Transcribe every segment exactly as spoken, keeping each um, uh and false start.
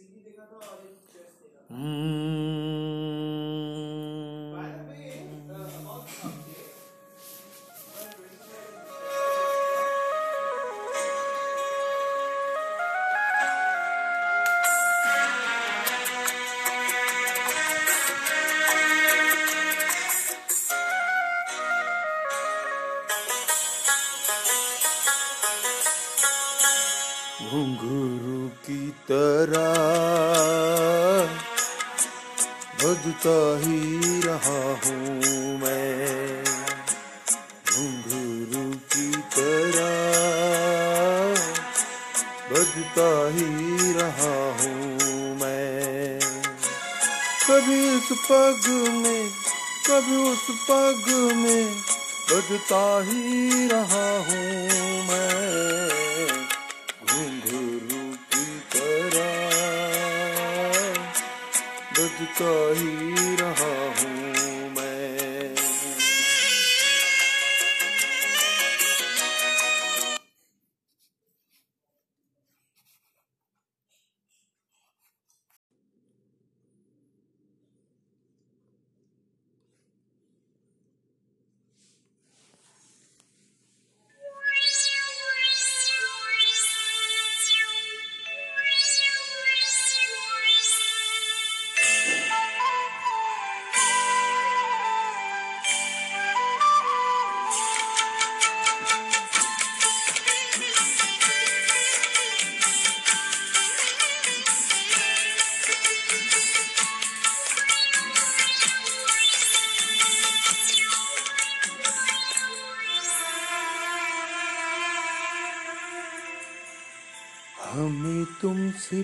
सीढ़ी देखा था और एक चेस देखा था। By the way about update घुंघरू की तरह बजता ही रहा हूँ मैं, घुंघरू की तरह बजता ही रहा हूँ मैं। कभी इस पग में कभी उस पग में बजता ही रहा हूँ मैं, बजता ही रहा हूँ मैं। हमें तुमसे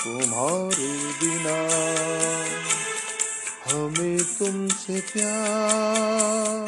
तुम्हारे बिना। हमें तुमसे प्यार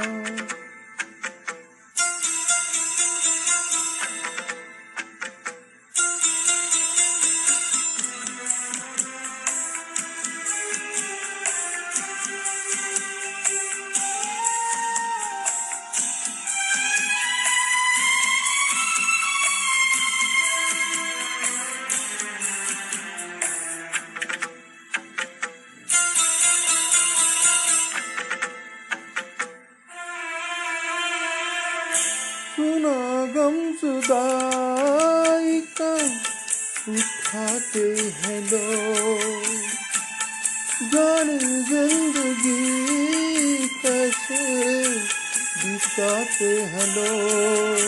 उठाते हैं लोग, जाने जिंदगी कैसे बिताते हैं लोग।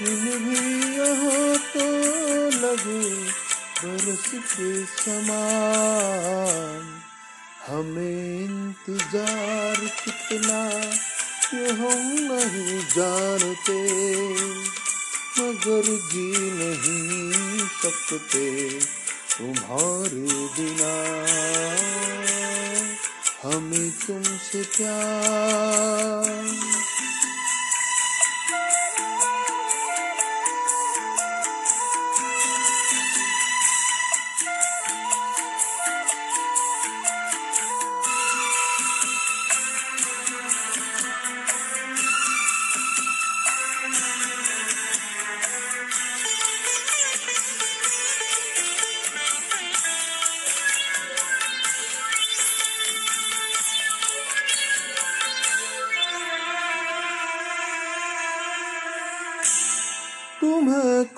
दिन भी यहाँ तो लगे बरस के समान, हमें इंतजार कितना ये हम नहीं जानते, मगर जी नहीं सकते तुम्हारे बिना। हमें तुमसे प्यार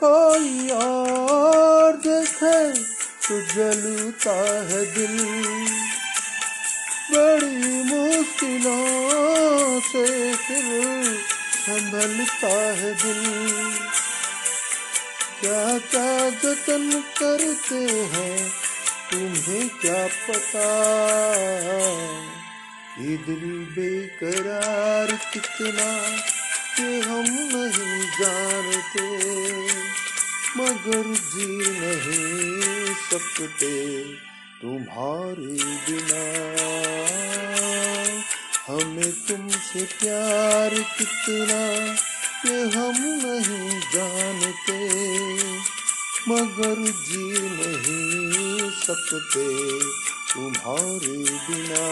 कोई और देखे तो जलता है दिल, बड़ी मुश्किलों से फिर संभलता है दिल। क्या क्या जतन करते हैं तुम्हें क्या पता, ये दिल बेकरार कितना हम नहीं जानते, मगर जी नहीं सकते तुम्हारे बिना, हमें तुमसे प्यार कितना ये हम नहीं जानते, मगर जी नहीं सकते तुम्हारे बिना,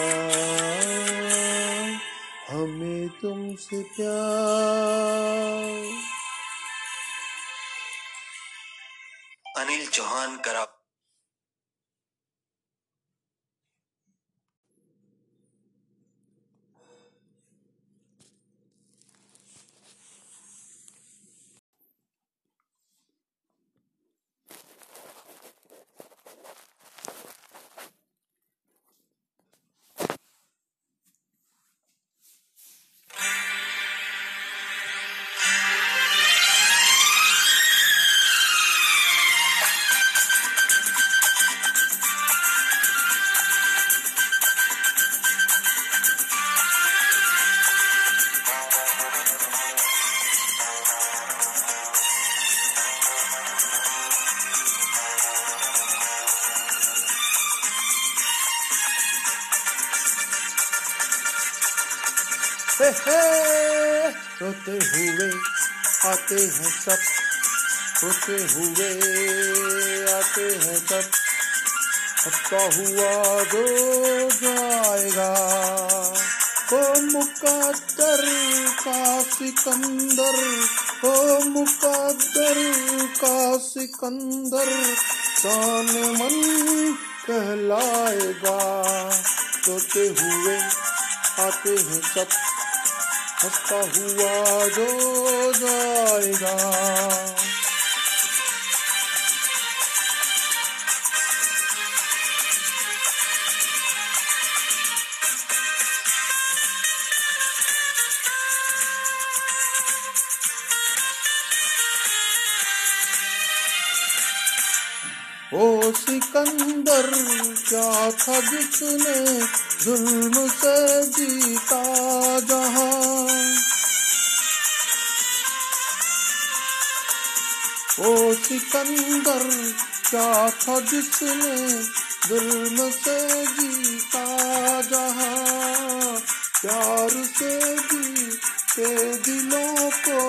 हमें तुमसे प्यार। अनिल चौहान करा। रोते हुए आते हैं सब, रोते हुए आते हैं सब, सबका हुआ जो जाएगा, ओ मुकद्दर का सिकंदर, ओ मुकद्दर का सिकंदर, शान मन कहलाएगा, रोते हुए आते हैं सब, हंसता हुआ जो जाएगा। ओ सिकंदर क्या था जिसने जुल्म से जीता जहां, ओ सिकंदर क्या था जिसने जुल्म से जीता जहां, प्यार से जीते दिलों को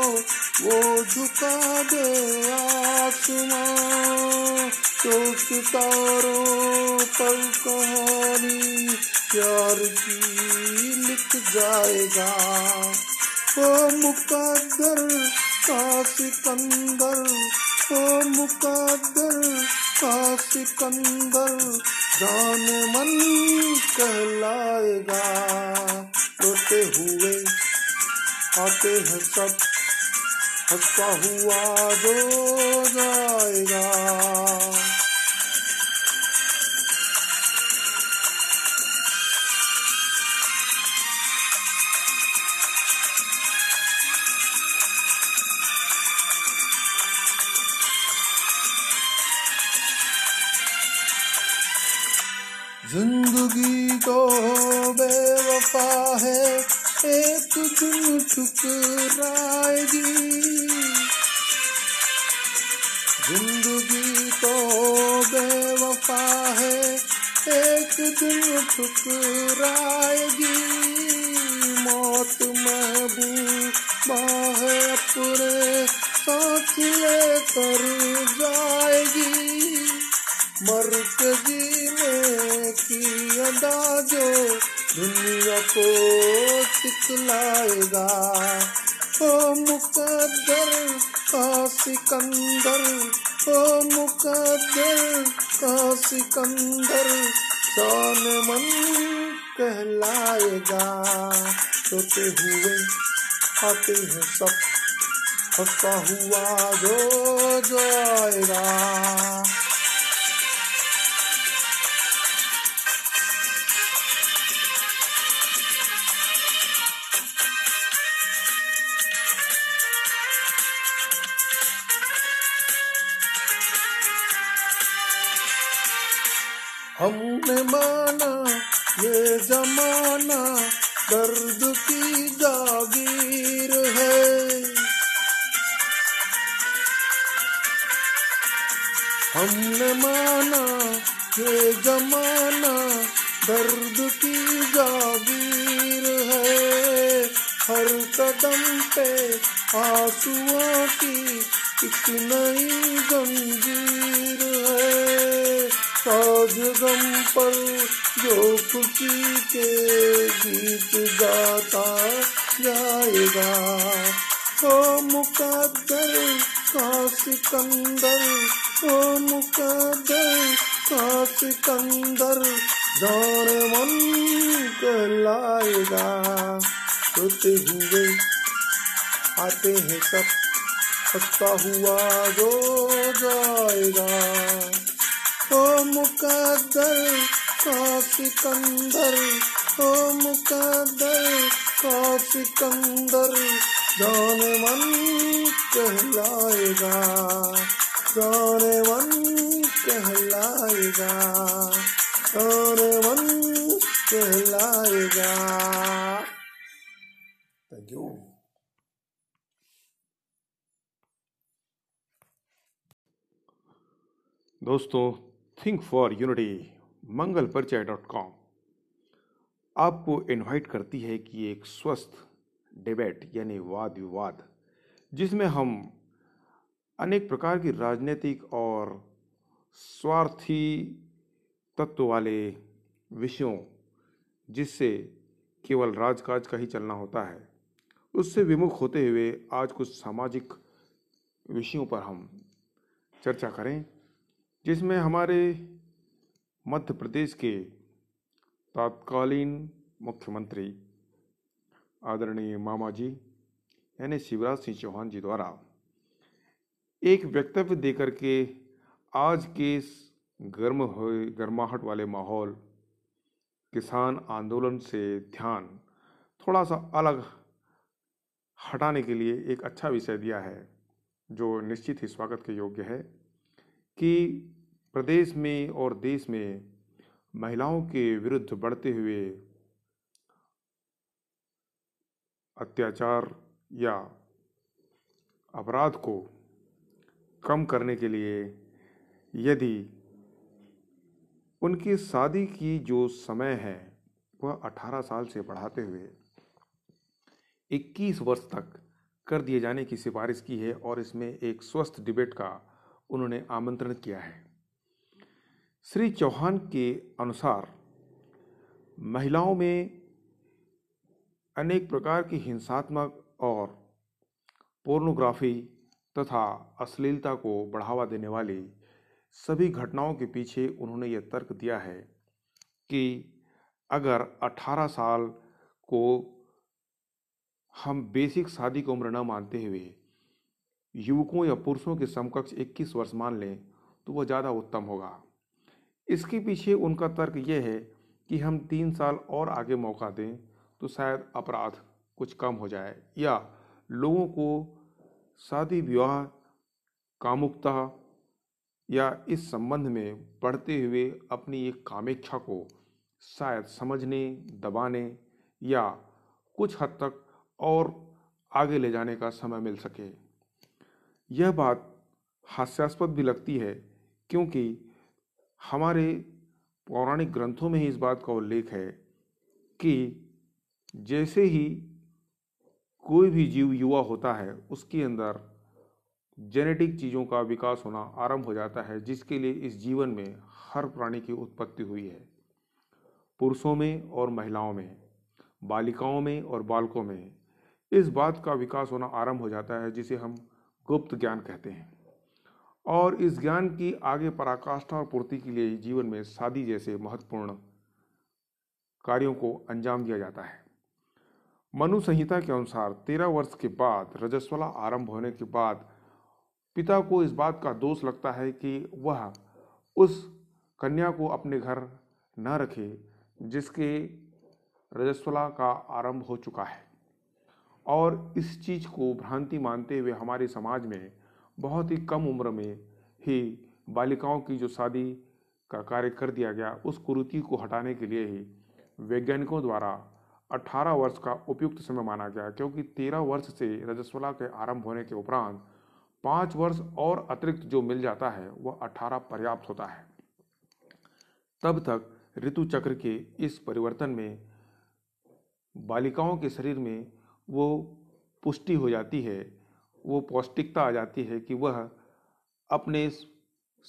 वो झुका दे आसमां, तो सितारों पर कहानी प्यार की लिख जाएगा, ओ मुकद्दर का सिकंदर, ओ मुकद्दर का सिकंदर, जान मन कहलाएगा, रोते हुए आते हैं सब, हंसता हुआ जो जाएगा। जिंदगी तो बेवफा है एक दिन ठुकराएगी, जिंदगी तो बेवफा है एक दिन ठुकराएगी, मौत महबूबा है अपने साथ लेकर जाएगी, मर के जीने की अदा जो दुनिया को सिखलाएगा, ओ मुकद्दर का सिकंदर, ओ मुकद्दर का सिकंदर, शान मन कहलाएगा, रोते हुए आते हैं सब, हंसता हुआ जो जाएगा। हमने माना ये जमाना दर्द की जागीर है, हमने माना ये जमाना दर्द की जागीर है, हर कदम पे आंसुओं की एक नई जंजीर है। साज गम पर जो खुशी के बीत जाता जाएगा, ओ मुकद्दर का सिकंदर, ओ मुकद्दर का सिकंदर, जाने मन कहलाएगा। रोते हुए आते हैं सब, हंसता हुआ रो जाएगा। ओ मुकद्दर का सिकंदर, ओ मुकद्दर का सिकंदर, जाने मन कहलाएगा, जाने मन कहलाएगा, जाने मन कहलाएगा। Thank you. दोस्तों, think for unity Mangal Parichay dot com आपको इनवाइट करती है कि एक स्वस्थ डिबेट यानी वाद विवाद, जिसमें हम अनेक प्रकार की राजनीतिक और स्वार्थी तत्व वाले विषयों, जिससे केवल राजकाज का ही चलना होता है, उससे विमुख होते हुए आज कुछ सामाजिक विषयों पर हम चर्चा करें, जिसमें हमारे मध्य प्रदेश के तत्कालीन मुख्यमंत्री आदरणीय मामा जी यानी शिवराज सिंह चौहान जी द्वारा एक वक्तव्य देकर के आज के इस गर्म हुए गर्माहट वाले माहौल, किसान आंदोलन से ध्यान थोड़ा सा अलग हटाने के लिए एक अच्छा विषय दिया है, जो निश्चित ही स्वागत के योग्य है कि प्रदेश में और देश में महिलाओं के विरुद्ध बढ़ते हुए अत्याचार या अपराध को कम करने के लिए यदि उनकी शादी की जो समय है वह अठारह साल से बढ़ाते हुए इक्कीस वर्ष तक कर दिए जाने की सिफारिश की है, और इसमें एक स्वस्थ डिबेट का उन्होंने आमंत्रण किया है। श्री चौहान के अनुसार महिलाओं में अनेक प्रकार की हिंसात्मक और पोर्नोग्राफी तथा अश्लीलता को बढ़ावा देने वाली सभी घटनाओं के पीछे उन्होंने ये तर्क दिया है कि अगर अठारह साल को हम बेसिक शादी की उम्र न मानते हुए युवकों या पुरुषों के समकक्ष इक्कीस वर्ष मान लें तो वह ज़्यादा उत्तम होगा। इसके पीछे उनका तर्क यह है कि हम तीन साल और आगे मौका दें तो शायद अपराध कुछ कम हो जाए, या लोगों को शादी विवाह कामुकता या इस संबंध में बढ़ते हुए अपनी एक कामेच्छा को शायद समझने, दबाने या कुछ हद तक और आगे ले जाने का समय मिल सके। यह बात हास्यास्पद भी लगती है, क्योंकि हमारे पौराणिक ग्रंथों में ही इस बात का उल्लेख है कि जैसे ही कोई भी जीव युवा होता है, उसके अंदर जेनेटिक चीज़ों का विकास होना आरंभ हो जाता है, जिसके लिए इस जीवन में हर प्राणी की उत्पत्ति हुई है। पुरुषों में और महिलाओं में, बालिकाओं में और बालकों में इस बात का विकास होना आरंभ हो जाता है, जिसे हम गुप्त ज्ञान कहते हैं। और इस ज्ञान की आगे पराकाष्ठा और पूर्ति के लिए जीवन में शादी जैसे महत्वपूर्ण कार्यों को अंजाम दिया जाता है। मनु संहिता के अनुसार तेरह वर्ष के बाद रजस्वला आरंभ होने के बाद पिता को इस बात का दोष लगता है कि वह उस कन्या को अपने घर न रखे जिसके रजस्वला का आरंभ हो चुका है, और इस चीज़ को भ्रांति मानते हुए हमारे समाज में बहुत ही कम उम्र में ही बालिकाओं की जो शादी का कार्य कर दिया गया, उस कुरीति को हटाने के लिए ही वैज्ञानिकों द्वारा अठारह वर्ष का उपयुक्त समय माना गया, क्योंकि तेरह वर्ष से रजस्वला के आरंभ होने के उपरांत पाँच वर्ष और अतिरिक्त जो मिल जाता है वह अठारह पर्याप्त होता है। तब तक ऋतु चक्र के इस परिवर्तन में बालिकाओं के शरीर में वो पुष्टि हो जाती है, वो पौष्टिकता आ जाती है कि वह अपने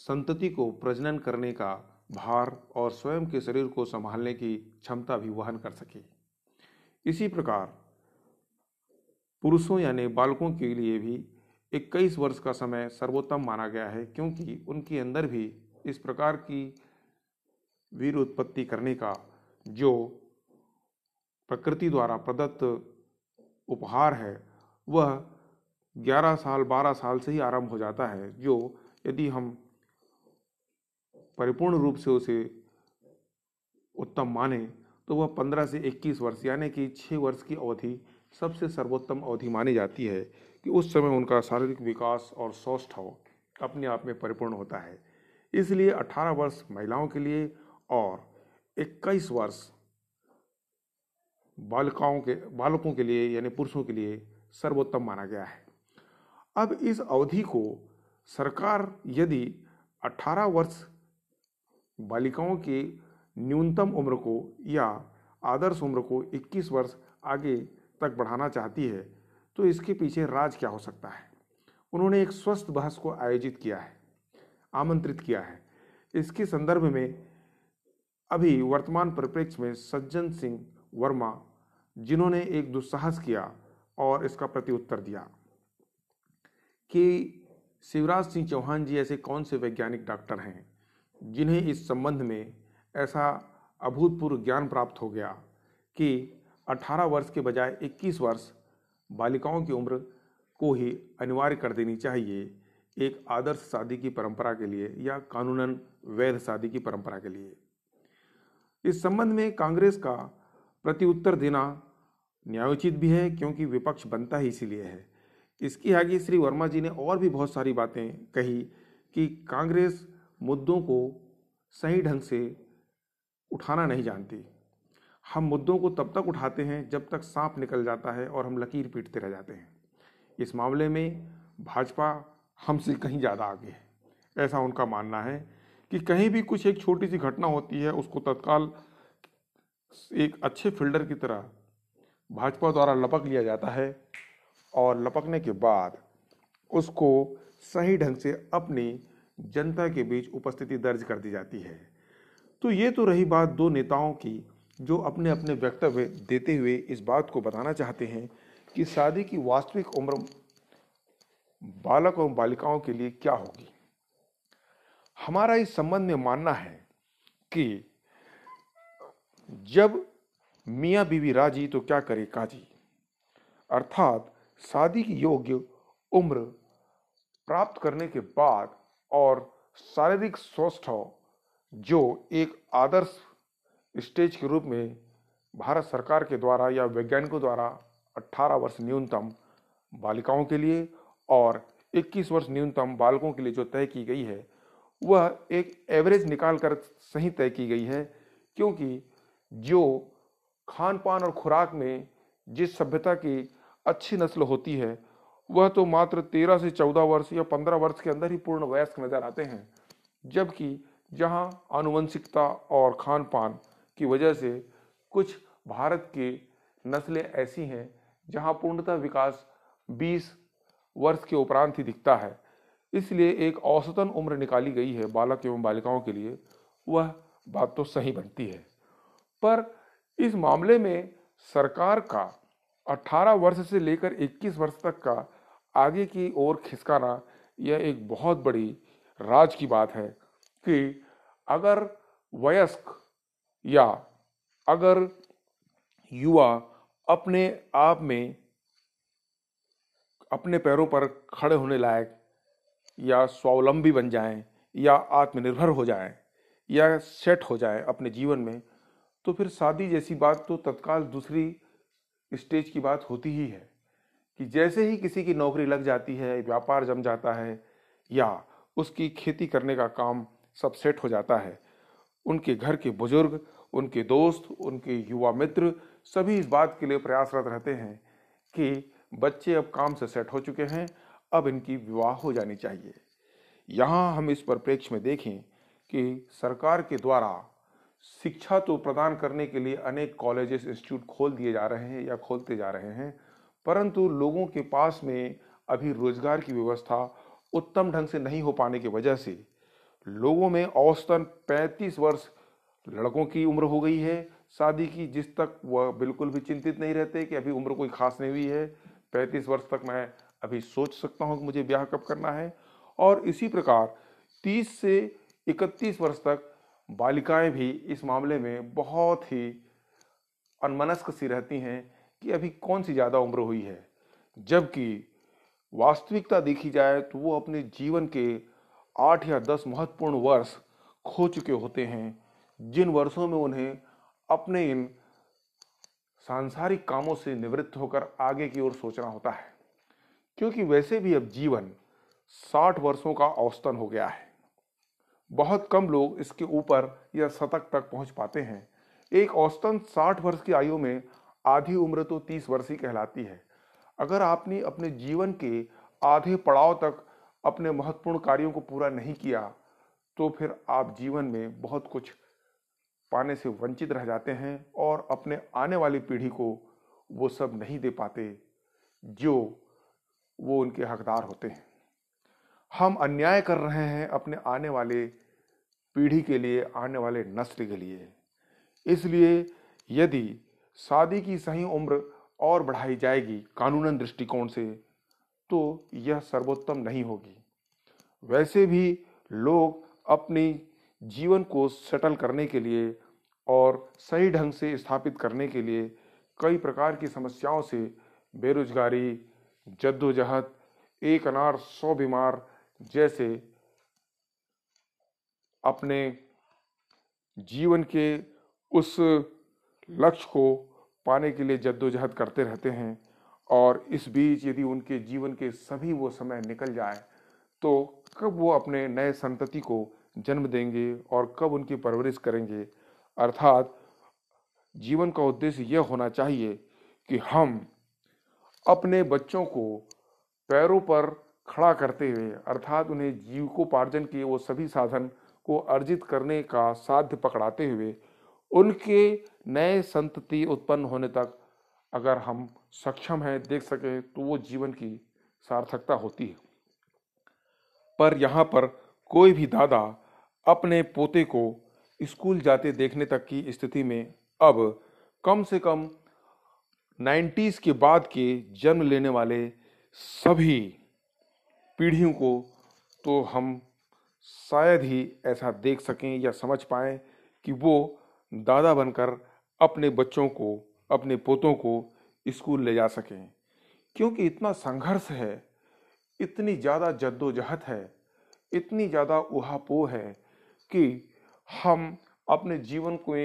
संतति को प्रजनन करने का भार और स्वयं के शरीर को संभालने की क्षमता भी वहन कर सके। इसी प्रकार पुरुषों यानी बालकों के लिए भी इक्कीस वर्ष का समय सर्वोत्तम माना गया है, क्योंकि उनके अंदर भी इस प्रकार की वीर उत्पत्ति करने का जो प्रकृति द्वारा प्रदत्त उपहार है वह ग्यारह साल बारह साल से ही आरंभ हो जाता है, जो यदि हम परिपूर्ण रूप से उसे उत्तम माने तो वह पंद्रह से इक्कीस वर्ष यानी कि छः वर्ष की अवधि सबसे सर्वोत्तम अवधि मानी जाती है कि उस समय उनका शारीरिक विकास और सौष्ठव अपने आप में परिपूर्ण होता है। इसलिए अठारह वर्ष महिलाओं के लिए और इक्कीस वर्ष बालिकाओं के बालकों के लिए यानी पुरुषों के लिए सर्वोत्तम माना गया है। अब इस अवधि को सरकार यदि अठारह वर्ष बालिकाओं की न्यूनतम उम्र को या आदर्श उम्र को इक्कीस वर्ष आगे तक बढ़ाना चाहती है तो इसके पीछे राज क्या हो सकता है? उन्होंने एक स्वस्थ बहस को आयोजित किया है, आमंत्रित किया है। इसके संदर्भ में अभी वर्तमान परिप्रेक्ष्य में सज्जन सिंह वर्मा, जिन्होंने एक दुस्साहस किया और इसका प्रत्युत्तर दिया कि शिवराज सिंह चौहान जी ऐसे कौन से वैज्ञानिक डॉक्टर हैं जिन्हें इस संबंध में ऐसा अभूतपूर्व ज्ञान प्राप्त हो गया कि अठारह वर्ष के बजाय इक्कीस वर्ष बालिकाओं की उम्र को ही अनिवार्य कर देनी चाहिए एक आदर्श शादी की परंपरा के लिए या कानूनन वैध शादी की परंपरा के लिए। इस संबंध में कांग्रेस का प्रत्युत्तर देना न्यायोचित भी है, क्योंकि विपक्ष बनता ही इसीलिए है। इसके आगे श्री वर्मा जी ने और भी बहुत सारी बातें कही कि कांग्रेस मुद्दों को सही ढंग से उठाना नहीं जानती। हम मुद्दों को तब तक उठाते हैं जब तक सांप निकल जाता है और हम लकीर पीटते रह जाते हैं। इस मामले में भाजपा हमसे कहीं ज़्यादा आगे है, ऐसा उनका मानना है कि कहीं भी कुछ एक छोटी सी घटना होती है उसको तत्काल एक अच्छे फील्डर की तरह भाजपा द्वारा लपक लिया जाता है और लपकने के बाद उसको सही ढंग से अपनी जनता के बीच उपस्थिति दर्ज कर दी जाती है। तो ये तो रही बात दो नेताओं की जो अपने अपने वक्तव्य देते हुए इस बात को बताना चाहते हैं कि शादी की वास्तविक उम्र बालक और बालिकाओं के लिए क्या होगी। हमारा इस संबंध में मानना है कि जब मियाँ बीवी राजी तो क्या करे काजी, अर्थात शादी की योग्य उम्र प्राप्त करने के बाद और शारीरिक सौष्ठव जो एक आदर्श स्टेज के रूप में भारत सरकार के द्वारा या वैज्ञानिकों द्वारा अठारह वर्ष न्यूनतम बालिकाओं के लिए और इक्कीस वर्ष न्यूनतम बालकों के लिए जो तय की गई है वह एक एवरेज निकाल कर सही तय की गई है, क्योंकि जो खान पान और खुराक में जिस सभ्यता की अच्छी नस्ल होती है वह तो मात्र तेरह से चौदह वर्ष या पंद्रह वर्ष के अंदर ही पूर्ण वयस्क नजर आते हैं, जबकि जहां आनुवंशिकता और खान पान की वजह से कुछ भारत के नस्लें ऐसी हैं जहां पूर्णतः विकास बीस वर्ष के उपरांत ही दिखता है। इसलिए एक औसतन उम्र निकाली गई है बालक एवं बालिकाओं के लिए, वह बात तो सही बनती है। पर इस मामले में सरकार का अठारह वर्ष से लेकर इक्कीस वर्ष तक का आगे की ओर खिसकाना यह एक बहुत बड़ी राज की बात है कि अगर वयस्क या अगर युवा अपने आप में अपने पैरों पर खड़े होने लायक या स्वावलंबी बन जाएं या आत्मनिर्भर हो जाएं या सेट हो जाएं अपने जीवन में, तो फिर शादी जैसी बात तो तत्काल दूसरी स्टेज की बात होती ही है कि जैसे ही किसी की नौकरी लग जाती है, व्यापार जम जाता है या उसकी खेती करने का काम सब सेट हो जाता है, उनके घर के बुजुर्ग, उनके दोस्त, उनके युवा मित्र सभी इस बात के लिए प्रयासरत रहते हैं कि बच्चे अब काम से सेट हो चुके हैं, अब इनकी विवाह हो जानी चाहिए। यहाँ हम इस परिप्रेक्ष्य में देखें कि सरकार के द्वारा शिक्षा तो प्रदान करने के लिए अनेक कॉलेजेस इंस्टीट्यूट खोल दिए जा रहे हैं या खोलते जा रहे हैं, परंतु लोगों के पास में अभी रोजगार की व्यवस्था उत्तम ढंग से नहीं हो पाने की वजह से लोगों में औसतन पैंतीस वर्ष लड़कों की उम्र हो गई है शादी की, जिस तक वह बिल्कुल भी चिंतित नहीं रहते कि अभी उम्र कोई खास नहीं हुई है, पैंतीस वर्ष तक मैं अभी सोच सकता हूँ कि मुझे ब्याह कब करना है। और इसी प्रकार तीस से इकतीस वर्ष तक बालिकाएं भी इस मामले में बहुत ही अनमनस्क सी रहती हैं कि अभी कौन सी ज़्यादा उम्र हुई है, जबकि वास्तविकता देखी जाए तो वो अपने जीवन के आठ या दस महत्वपूर्ण वर्ष खो चुके होते हैं, जिन वर्षों में उन्हें अपने इन सांसारिक कामों से निवृत्त होकर आगे की ओर सोचना होता है, क्योंकि वैसे भी अब जीवन साठ वर्षों का औसतन हो गया है। बहुत कम लोग इसके ऊपर या शतक तक पहुंच पाते हैं। एक औसतन साठ वर्ष की आयु में आधी उम्र तो तीस वर्ष ही कहलाती है। अगर आपने अपने जीवन के आधे पड़ाव तक अपने महत्वपूर्ण कार्यों को पूरा नहीं किया तो फिर आप जीवन में बहुत कुछ पाने से वंचित रह जाते हैं और अपने आने वाली पीढ़ी को वो सब नहीं दे पाते जो वो उनके हकदार होते हैं। हम अन्याय कर रहे हैं अपने आने वाले पीढ़ी के लिए, आने वाले नस्ल के लिए। इसलिए यदि शादी की सही उम्र और बढ़ाई जाएगी कानूनन दृष्टिकोण से तो यह सर्वोत्तम नहीं होगी। वैसे भी लोग अपने जीवन को सेटल करने के लिए और सही ढंग से स्थापित करने के लिए कई प्रकार की समस्याओं से, बेरोजगारी, जद्दोजहद, एक अनार सौ बीमार जैसे अपने जीवन के उस लक्ष्य को पाने के लिए जद्दोजहद करते रहते हैं, और इस बीच यदि उनके जीवन के सभी वो समय निकल जाए तो कब वो अपने नए संतति को जन्म देंगे और कब उनकी परवरिश करेंगे। अर्थात जीवन का उद्देश्य यह होना चाहिए कि हम अपने बच्चों को पैरों पर खड़ा करते हुए, अर्थात उन्हें जीविकोपार्जन के वो सभी साधन को अर्जित करने का साध्य पकड़ाते हुए उनके नए संतति उत्पन्न होने तक अगर हम सक्षम हैं, देख सके, तो वो जीवन की सार्थकता होती है। पर यहाँ पर कोई भी दादा अपने पोते को स्कूल जाते देखने तक की स्थिति में अब कम से कम नाइन्टीज़ के बाद के जन्म लेने वाले सभी पीढ़ियों को तो हम शायद ही ऐसा देख सकें या समझ पाएं कि वो दादा बनकर अपने बच्चों को, अपने पोतों को स्कूल ले जा सकें, क्योंकि इतना संघर्ष है, इतनी ज़्यादा जद्दोजहद है, इतनी ज़्यादा उहापोह है कि हम अपने जीवन को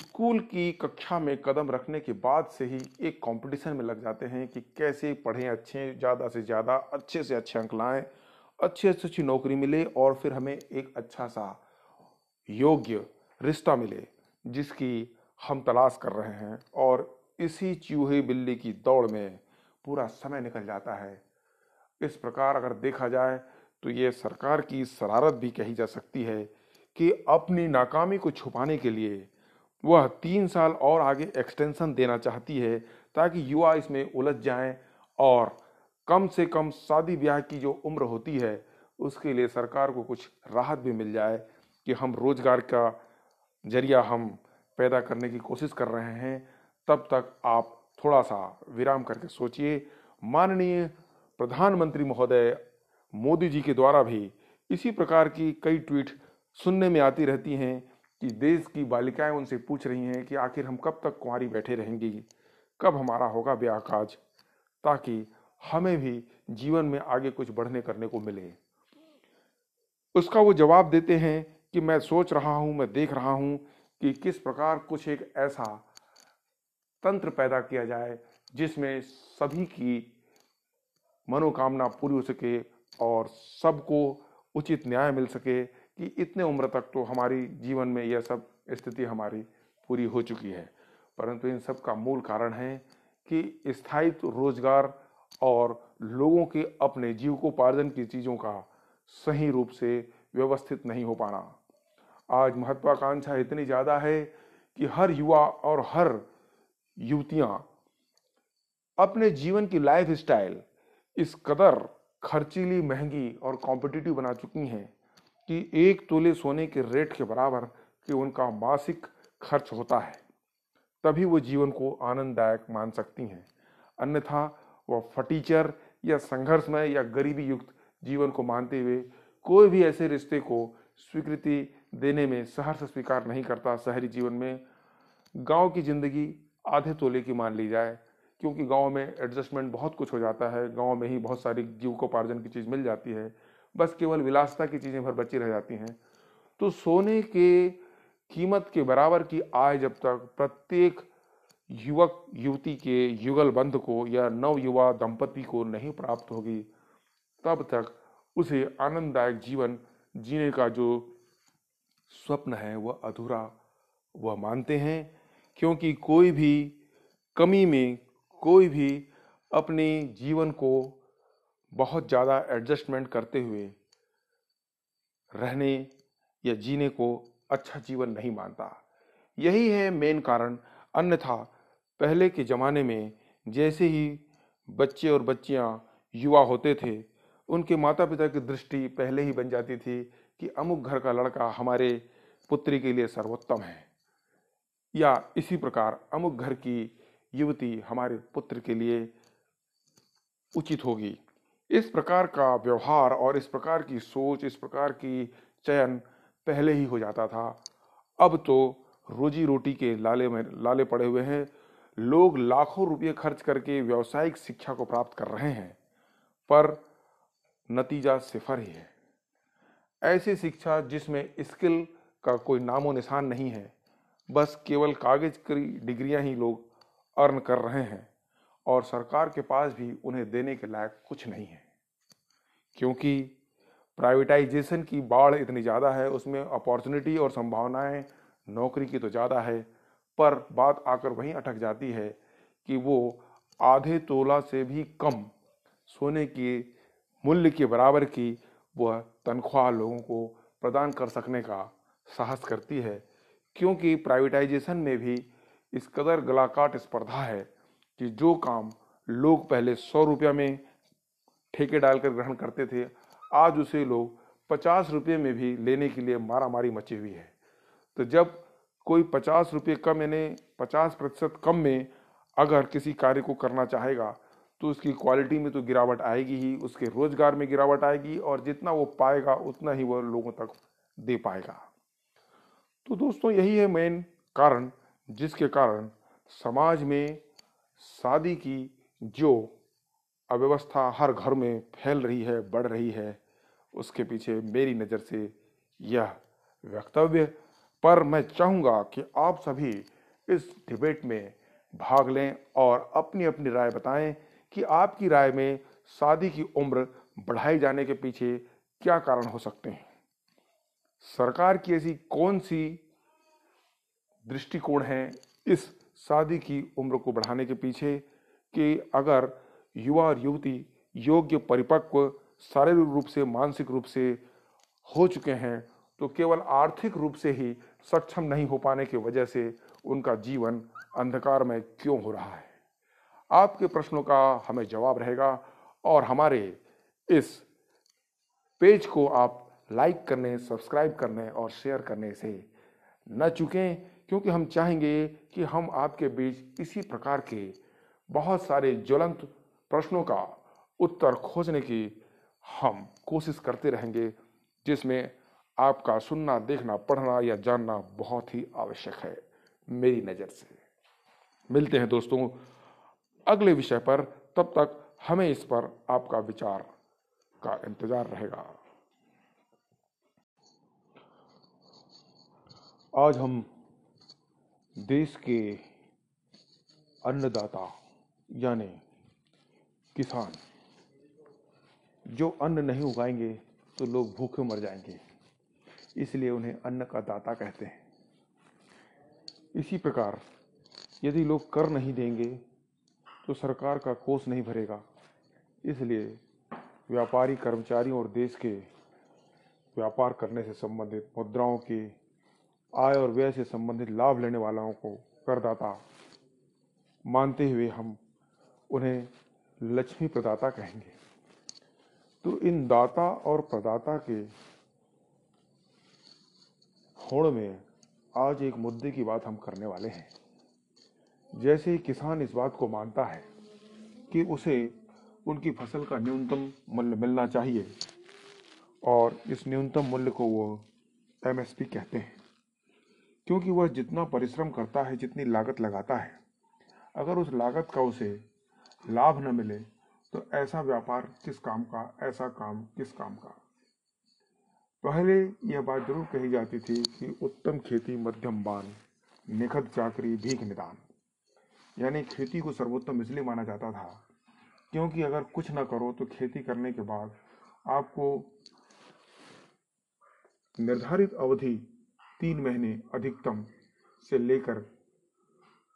स्कूल की कक्षा में कदम रखने के बाद से ही एक कंपटीशन में लग जाते हैं कि कैसे पढ़ें अच्छे, ज़्यादा से ज़्यादा, अच्छे से अच्छे अंक लाएँ, अच्छे से अच्छी नौकरी मिले और फिर हमें एक अच्छा सा योग्य रिश्ता मिले जिसकी हम तलाश कर रहे हैं। और इसी चूहे बिल्ली की दौड़ में पूरा समय निकल जाता है। इस प्रकार अगर देखा जाए तो ये सरकार की शरारत भी कही जा सकती है कि अपनी नाकामी को छुपाने के लिए वह तीन साल और आगे एक्सटेंशन देना चाहती है ताकि युवा इसमें उलझ जाएं और कम से कम शादी ब्याह की जो उम्र होती है उसके लिए सरकार को कुछ राहत भी मिल जाए कि हम रोजगार का जरिया हम पैदा करने की कोशिश कर रहे हैं। तब तक आप थोड़ा सा विराम करके सोचिए। माननीय प्रधानमंत्री महोदय मोदी जी के द्वारा भी इसी प्रकार की कई ट्वीट सुनने में आती रहती हैं कि देश की बालिकाएं उनसे पूछ रही हैं कि आखिर हम कब तक कुंवारी बैठे रहेंगी, कब हमारा होगा ब्याह काज, ताकि हमें भी जीवन में आगे कुछ बढ़ने करने को मिले। उसका वो जवाब देते हैं कि मैं सोच रहा हूँ, मैं देख रहा हूँ कि किस प्रकार कुछ एक ऐसा तंत्र पैदा किया जाए जिसमें सभी की मनोकामना पूरी हो सके और सबको उचित न्याय मिल सके कि इतने उम्र तक तो हमारी जीवन में यह सब स्थिति हमारी पूरी हो चुकी है। परंतु इन सब का मूल कारण है कि स्थायी रोजगार और लोगों के अपने जीविकोपार्जन की चीज़ों का सही रूप से व्यवस्थित नहीं हो पाना। आज महत्वाकांक्षा इतनी ज़्यादा है कि हर युवा और हर युवतियां अपने जीवन की लाइफ स्टाइल इस कदर खर्चीली, महंगी और कॉम्पिटिटिव बना चुकी हैं कि एक तोले सोने के रेट के बराबर कि उनका मासिक खर्च होता है, तभी वो जीवन को आनंददायक मान सकती हैं, अन्यथा वह फटीचर या संघर्षमय या गरीबी युक्त जीवन को मानते हुए कोई भी ऐसे रिश्ते को स्वीकृति देने में सहर्ष स्वीकार नहीं करता। शहरी जीवन में गांव की ज़िंदगी आधे तोले की मान ली जाए, क्योंकि गांव में एडजस्टमेंट बहुत कुछ हो जाता है, गांव में ही बहुत सारी जीविकोपार्जन की चीज़ मिल जाती है, बस केवल विलासता की चीज़ें भर बची रह जाती हैं। तो सोने के कीमत के बराबर की आय जब तक प्रत्येक युवक युवती के युगलबंध को या नवयुवा दंपति को नहीं प्राप्त होगी, तब तक उसे आनंददायक जीवन जीने का जो स्वप्न है वह अधूरा वह मानते हैं, क्योंकि कोई भी कमी में, कोई भी अपने जीवन को बहुत ज़्यादा एडजस्टमेंट करते हुए रहने या जीने को अच्छा जीवन नहीं मानता। यही है मेन कारण। अन्यथा पहले के ज़माने में जैसे ही बच्चे और बच्चियां युवा होते थे, उनके माता पिता की दृष्टि पहले ही बन जाती थी कि अमुक घर का लड़का हमारे पुत्री के लिए सर्वोत्तम है, या इसी प्रकार अमुक घर की युवती हमारे पुत्र के लिए उचित होगी। इस प्रकार का व्यवहार और इस प्रकार की सोच, इस प्रकार की चयन पहले ही हो जाता था। अब तो रोजी रोटी के लाले में लाले पड़े हुए हैं लोग, लाखों रुपये खर्च करके व्यावसायिक शिक्षा को प्राप्त कर रहे हैं, पर नतीजा सिफर ही है। ऐसी शिक्षा जिसमें स्किल का कोई नामो निशान नहीं है, बस केवल कागज़ की डिग्रियां ही लोग अर्न कर रहे हैं, और सरकार के पास भी उन्हें देने के लायक कुछ नहीं है, क्योंकि प्राइवेटाइजेशन की बाढ़ इतनी ज़्यादा है। उसमें अपॉर्चुनिटी और संभावनाएं नौकरी की तो ज़्यादा है, पर बात आकर वहीं अटक जाती है कि वो आधे तोला से भी कम सोने के मूल्य के बराबर की वह तनख्वाह लोगों को प्रदान कर सकने का साहस करती है, क्योंकि प्राइवेटाइजेशन में भी इस कदर गलाकाट स्पर्धा है कि जो काम लोग पहले सौ रुपया में ठेके डालकर ग्रहण करते थे, आज उसे लोग पचास रुपये में भी लेने के लिए मारामारी मची हुई है। तो जब कोई पचास रुपये कम यानी पचास प्रतिशत कम में अगर किसी कार्य को करना चाहेगा, तो उसकी क्वालिटी में तो गिरावट आएगी ही, उसके रोजगार में गिरावट आएगी, और जितना वो पाएगा उतना ही वह लोगों तक दे पाएगा। तो दोस्तों, यही है मेन कारण जिसके कारण समाज में शादी की जो अव्यवस्था हर घर में फैल रही है, बढ़ रही है, उसके पीछे मेरी नज़र से यह वक्तव्य। पर मैं चाहूँगा कि आप सभी इस डिबेट में भाग लें और अपनी अपनी राय बताएं कि आपकी राय में शादी की उम्र बढ़ाए जाने के पीछे क्या कारण हो सकते हैं। सरकार की ऐसी कौन सी दृष्टिकोण है इस शादी की उम्र को बढ़ाने के पीछे कि अगर युवा और युवती योग्य, परिपक्व, शारीरिक रूप से, मानसिक रूप से हो चुके हैं, तो केवल आर्थिक रूप से ही सक्षम नहीं हो पाने की वजह से उनका जीवन अंधकार में क्यों हो रहा है। आपके प्रश्नों का हमें जवाब रहेगा, और हमारे इस पेज को आप लाइक करने, सब्सक्राइब करने और शेयर करने से न चूकें, क्योंकि हम चाहेंगे कि हम आपके बीच इसी प्रकार के बहुत सारे ज्वलंत प्रश्नों का उत्तर खोजने की हम कोशिश करते रहेंगे, जिसमें आपका सुनना, देखना, पढ़ना या जानना बहुत ही आवश्यक है मेरी नज़र से। मिलते हैं दोस्तों अगले विषय पर, तब तक हमें इस पर आपका विचार का इंतज़ार रहेगा। आज हम देश के अन्नदाता यानी किसान, जो अन्न नहीं उगाएंगे तो लोग भूखे मर जाएंगे, इसलिए उन्हें अन्न का दाता कहते हैं। इसी प्रकार यदि लोग कर नहीं देंगे तो सरकार का कोष नहीं भरेगा। इसलिए व्यापारी कर्मचारियों और देश के व्यापार करने से संबंधित मुद्राओं की आय और व्यय से संबंधित लाभ लेने वालों को करदाता मानते हुए हम उन्हें लक्ष्मी प्रदाता कहेंगे। तो इन दाता और प्रदाता के होड़ में आज एक मुद्दे की बात हम करने वाले हैं। जैसे ही किसान इस बात को मानता है कि उसे उनकी फसल का न्यूनतम मूल्य मिलना चाहिए और इस न्यूनतम मूल्य को वो एम एस पी कहते हैं, क्योंकि वह जितना परिश्रम करता है, जितनी लागत लगाता है, अगर उस लागत का उसे लाभ न मिले तो ऐसा व्यापार किस काम का, ऐसा काम किस काम का। पहले यह बात जरूर कही जाती थी कि उत्तम खेती मध्यम बान, निखत चाकरी भीख निदान, यानी खेती को सर्वोत्तम इसलिए माना जाता था क्योंकि अगर कुछ ना करो तो खेती करने के बाद आपको निर्धारित अवधि तीन महीने अधिकतम से लेकर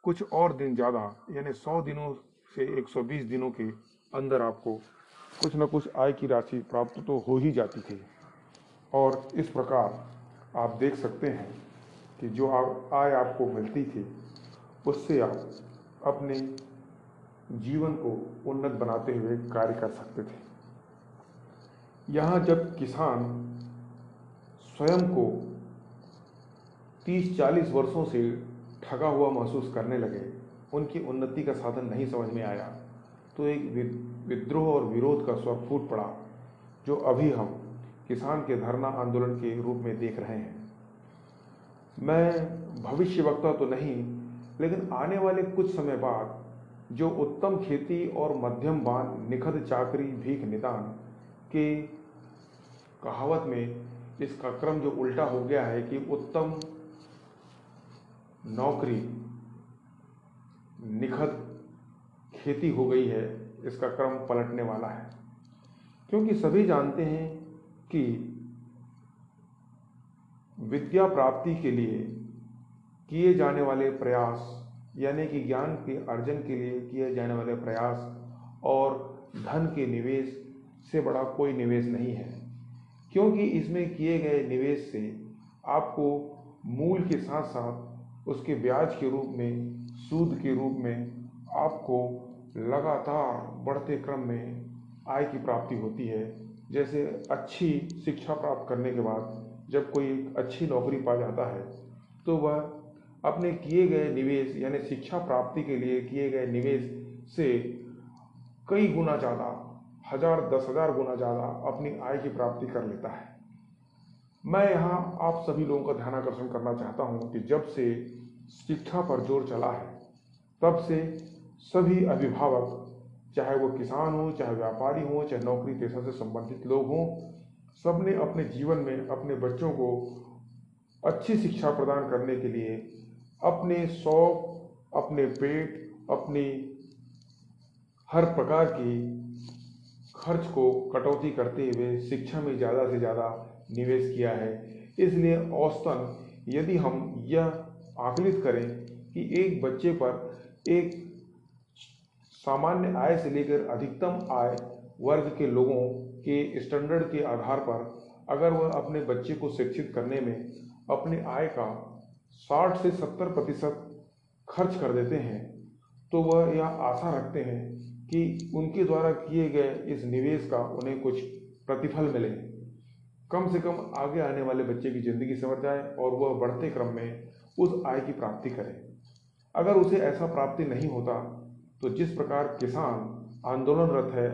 कुछ और दिन ज़्यादा, यानी सौ दिनों से एक सौ बीस दिनों के अंदर आपको कुछ न कुछ आय की राशि प्राप्त तो हो ही जाती थी। और इस प्रकार आप देख सकते हैं कि जो आप आय आपको मिलती थी उससे आप अपने जीवन को उन्नत बनाते हुए कार्य कर सकते थे। यहाँ जब किसान स्वयं को तीस चालीस वर्षों से ठगा हुआ महसूस करने लगे, उनकी उन्नति का साधन नहीं समझ में आया, तो एक विद्रोह और विरोध का स्वर फूट पड़ा, जो अभी हम किसान के धरना आंदोलन के रूप में देख रहे हैं। मैं भविष्य वक्ता तो नहीं, लेकिन आने वाले कुछ समय बाद जो उत्तम खेती और मध्यम बान, निखत चाकरी भीख निदान के कहावत में इसका क्रम जो उल्टा हो गया है कि उत्तम नौकरी निखत खेती हो गई है, इसका क्रम पलटने वाला है। क्योंकि सभी जानते हैं कि विद्या प्राप्ति के लिए किए जाने वाले प्रयास, यानी कि ज्ञान के अर्जन के लिए किए जाने वाले प्रयास और धन के निवेश से बड़ा कोई निवेश नहीं है, क्योंकि इसमें किए गए निवेश से आपको मूल के साथ साथ उसके ब्याज के रूप में, सूद के रूप में आपको लगातार बढ़ते क्रम में आय की प्राप्ति होती है। जैसे अच्छी शिक्षा प्राप्त करने के बाद जब कोई अच्छी नौकरी पा जाता है तो वह अपने किए गए निवेश, यानी शिक्षा प्राप्ति के लिए किए गए निवेश से कई गुना ज़्यादा, हजार दस हजार गुना ज़्यादा अपनी आय की प्राप्ति कर लेता है। मैं यहाँ आप सभी लोगों का ध्यान आकर्षण करना चाहता हूँ कि जब से शिक्षा पर जोर चला है तब से सभी अभिभावक, चाहे वो किसान हो, चाहे व्यापारी हो, चाहे नौकरी पेशा से संबंधित लोग हों, सबने अपने जीवन में अपने बच्चों को अच्छी शिक्षा प्रदान करने के लिए अपने शौक, अपने पेट, अपनी हर प्रकार की खर्च को कटौती करते हुए शिक्षा में ज़्यादा से ज़्यादा निवेश किया है। इसलिए औसतन यदि हम यह आकलित करें कि एक बच्चे पर एक सामान्य आय से लेकर अधिकतम आय वर्ग के लोगों के स्टैंडर्ड के आधार पर अगर वह अपने बच्चे को शिक्षित करने में अपने आय का साठ से सत्तर प्रतिशत खर्च कर देते हैं, तो वह यह आशा रखते हैं कि उनके द्वारा किए गए इस निवेश का उन्हें कुछ प्रतिफल मिले, कम से कम आगे आने वाले बच्चे की ज़िंदगी संवर जाए और वह बढ़ते क्रम में उस आय की प्राप्ति करे। अगर उसे ऐसा प्राप्ति नहीं होता तो जिस प्रकार किसान आंदोलनरत है,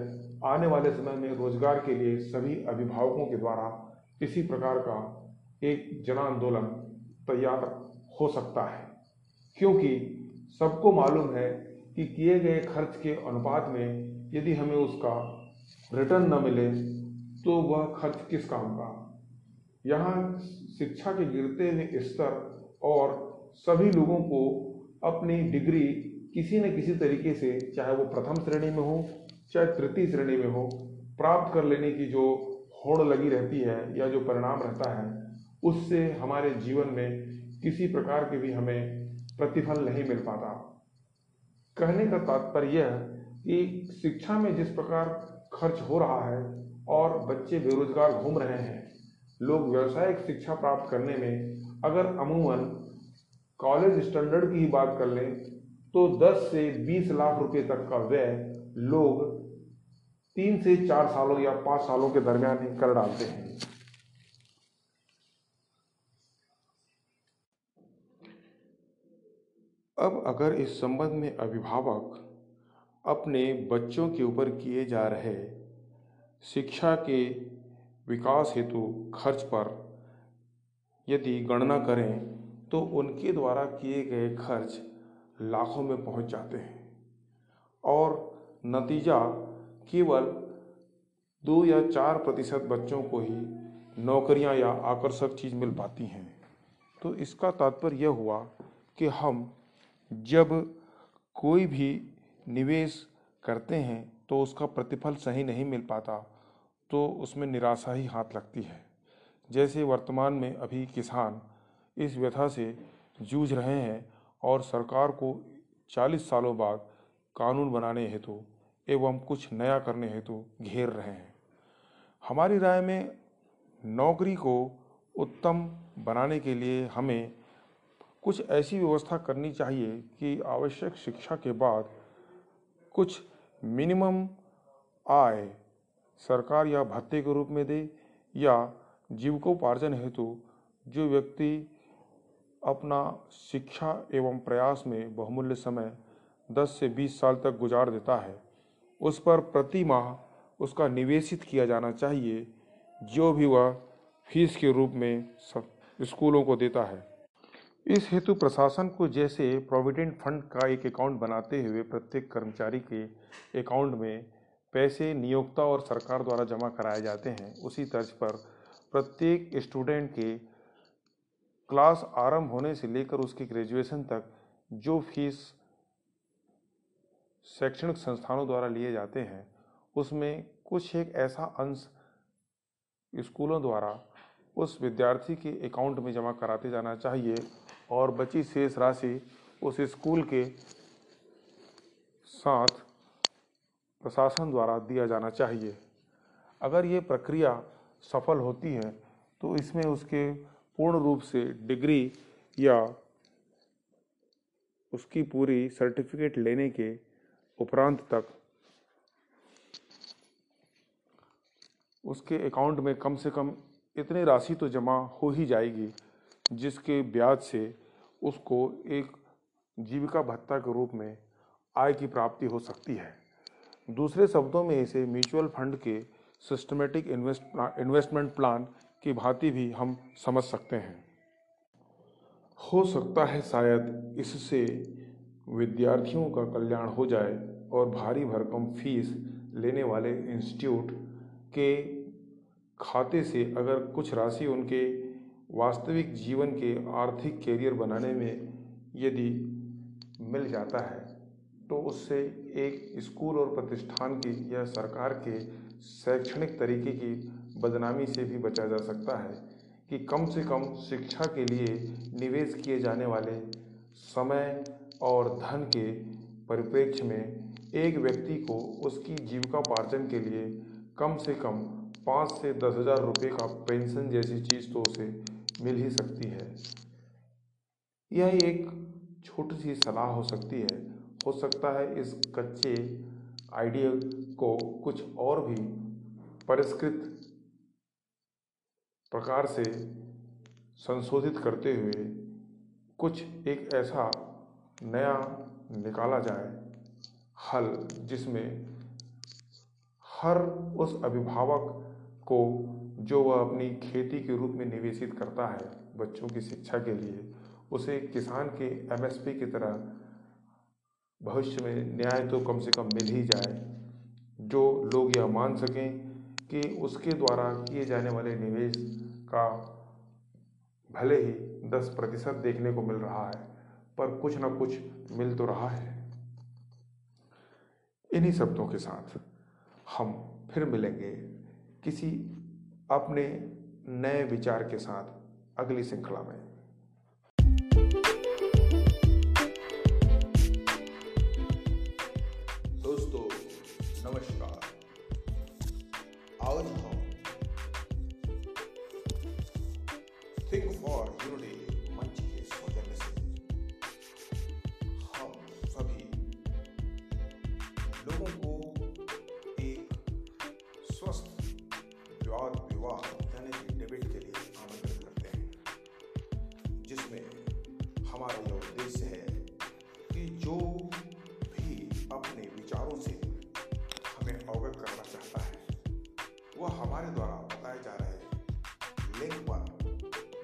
आने वाले समय में रोजगार के लिए सभी अभिभावकों के द्वारा इसी प्रकार का एक जन आंदोलन तैयार हो सकता है, क्योंकि सबको मालूम है कि किए गए खर्च के अनुपात में यदि हमें उसका रिटर्न न मिले तो वह खर्च किस काम का। यहाँ शिक्षा के गिरते हुए स्तर और सभी लोगों को अपनी डिग्री किसी न किसी तरीके से, चाहे वो प्रथम श्रेणी में हो, चाहे तृतीय श्रेणी में हो, प्राप्त कर लेने की जो होड़ लगी रहती है या जो परिणाम रहता है, उससे हमारे जीवन में किसी प्रकार के भी हमें प्रतिफल नहीं मिल पाता। कहने का तात्पर्य है कि शिक्षा में जिस प्रकार खर्च हो रहा है और बच्चे बेरोजगार घूम रहे हैं, लोग व्यावसायिक शिक्षा प्राप्त करने में अगर अमूमन कॉलेज स्टैंडर्ड की ही बात कर लें तो दस से बीस लाख रुपए तक का व्यय लोग तीन से चार सालों या पाँच सालों के दरमियान ही कर डालते हैं। अब अगर इस संबंध में अभिभावक अपने बच्चों के ऊपर किए जा रहे शिक्षा के विकास हेतु खर्च पर यदि गणना करें तो उनके द्वारा किए गए खर्च लाखों में पहुंच जाते हैं और नतीजा केवल दो या चार प्रतिशत बच्चों को ही नौकरियां या आकर्षक चीज़ मिल पाती हैं। तो इसका तात्पर्य यह हुआ कि हम जब कोई भी निवेश करते हैं तो उसका प्रतिफल सही नहीं मिल पाता तो उसमें निराशा ही हाथ लगती है। जैसे वर्तमान में अभी किसान इस व्यथा से जूझ रहे हैं और सरकार को चालीस सालों बाद कानून बनाने हेतु एवं कुछ नया करने हेतु घेर रहे हैं। हमारी राय में नौकरी को उत्तम बनाने के लिए हमें कुछ ऐसी व्यवस्था करनी चाहिए कि आवश्यक शिक्षा के बाद कुछ मिनिमम आय सरकार या भत्ते के रूप में दे या जीविकोपार्जन हेतु जो व्यक्ति अपना शिक्षा एवं प्रयास में बहुमूल्य समय दस से बीस साल तक गुजार देता है उस पर प्रति माह उसका निवेशित किया जाना चाहिए जो भी वह फीस के रूप में स्कूलों को देता है। इस हेतु प्रशासन को जैसे प्रोविडेंट फंड का एक अकाउंट बनाते हुए प्रत्येक कर्मचारी के अकाउंट में पैसे नियोक्ता और सरकार द्वारा जमा कराए जाते हैं, उसी तर्ज पर प्रत्येक स्टूडेंट के क्लास आरंभ होने से लेकर उसकी ग्रेजुएशन तक जो फीस शैक्षणिक संस्थानों द्वारा लिए जाते हैं उसमें कुछ एक ऐसा अंश स्कूलों द्वारा उस विद्यार्थी के अकाउंट में जमा कराते जाना चाहिए और बची शेष राशि उस स्कूल के साथ प्रशासन द्वारा दिया जाना चाहिए। अगर ये प्रक्रिया सफल होती है तो इसमें उसके पूर्ण रूप से डिग्री या उसकी पूरी सर्टिफिकेट लेने के उपरांत तक उसके अकाउंट में कम से कम इतनी राशि तो जमा हो ही जाएगी जिसके ब्याज से उसको एक जीविका भत्ता के रूप में आय की प्राप्ति हो सकती है। दूसरे शब्दों में इसे म्यूचुअल फंड के सिस्टमेटिक इन्वेस्ट इन्वेस्टमेंट प्लान की भांति भी हम समझ सकते हैं। हो सकता है शायद इससे विद्यार्थियों का कल्याण हो जाए और भारी भरकम फीस लेने वाले इंस्टीट्यूट के खाते से अगर कुछ राशि उनके वास्तविक जीवन के आर्थिक कैरियर बनाने में यदि मिल जाता है तो उससे एक स्कूल और प्रतिष्ठान की या सरकार के शैक्षणिक तरीके की बदनामी से भी बचा जा सकता है कि कम से कम शिक्षा के लिए निवेश किए जाने वाले समय और धन के परिप्रेक्ष्य में एक व्यक्ति को उसकी जीविकोपार्जन के लिए कम से कम पाँच से दस हज़ार रुपये का पेंशन जैसी चीज़ तो उसे मिल ही सकती है। यह एक छोटी सी सलाह हो सकती है। हो सकता है इस कच्चे आइडिया को कुछ और भी परिष्कृत प्रकार से संशोधित करते हुए कुछ एक ऐसा नया निकाला जाए हल जिसमें हर उस अभिभावक को जो वह अपनी खेती के रूप में निवेशित करता है बच्चों की शिक्षा के लिए उसे किसान के एम एस पी की तरह भविष्य में न्याय तो कम से कम मिल ही जाए जो लोग यह मान सकें कि उसके द्वारा किए जाने वाले निवेश का भले ही दस प्रतिशत देखने को मिल रहा है पर कुछ ना कुछ मिल तो रहा है। इन्हीं शब्दों के साथ हम फिर मिलेंगे किसी अपने नए विचार के साथ अगली श्रृंखला में। थिंक फॉर यूनिटी मंच के सोचने से हम सभी लोगों को एक स्वस्थ विवाद विवाद यानी कि डिबेट के लिए आमंत्रित करते हैं, जिसमें हमारा यह उद्देश्य है कि जो भी अपने विचारों से हमें अवगत करना चाहता है वह हमारे द्वारा बताए जा रहे लिंक पर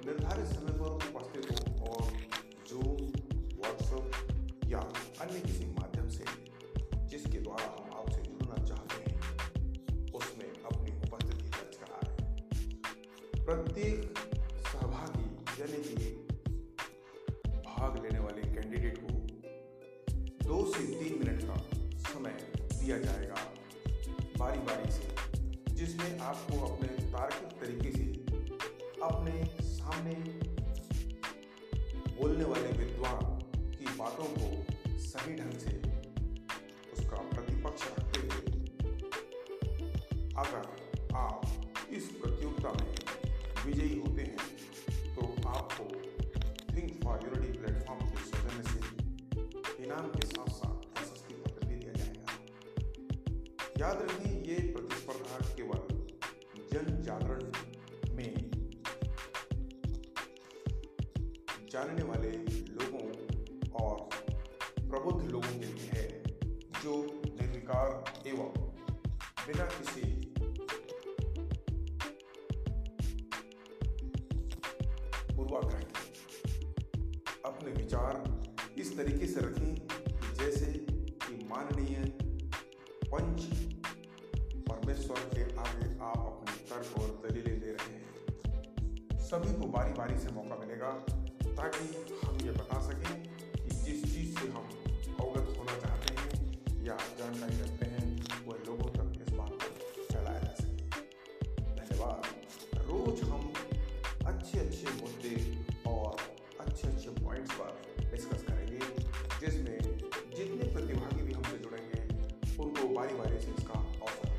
निर्धारित समय पर उपस्थित हो और जो व्हाट्सएप या अन्य किसी माध्यम से जिसके द्वारा हम आपसे जुड़ना चाहते हैं उसमें अपनी उपस्थिति दर्ज करा रहे हैं। प्रत्येक सहभागी यानी कि भाग लेने वाले कैंडिडेट को दो से तीन मिनट का समय दिया जाएगा बारी बारी से, जिसमें आपको अपने तार्किक तरीके से अपने सामने बोलने वाले विद्वान की बातों को सही ढंग से उसका प्रतिपक्ष रखते हुए अगर आप इस प्रतियोगिता में विजयी होते हैं तो आपको थिंक फॉर यूनिटी प्लेटफॉर्म के सदस्य से इनाम के साथ साथ प्रशस्ति पत्र भी दिया जाएगा। याद रखिए, ये प्रतिस्पर्धा केवल जन जागरण में जानने वाले लोगों और प्रबुद्ध लोगों के लिए है जो निर्विकार एवं बिना किसी पूर्वाग्रह के अपने विचार इस तरीके से रखें जैसे कि माननीय पंच परमेश्वर के आगे आप अपने तर्क और दलीलें दे रहे हैं। सभी को बारी बारी से मौका मिलेगा ताकि हम ये बता सकें कि जिस चीज़ से हम अवगत होना चाहते हैं या जानकारी रखते हैं वह लोगों तक इस बात को फैलाया जा सके। धन्यवाद। रोज हम अच्छे अच्छे मुद्दे और अच्छे अच्छे पॉइंट्स पर डिस्कस करेंगे, जिसमें जितने प्रतिभागी भी हमसे जुड़ेंगे उनको बारी बारी से इसका अवसर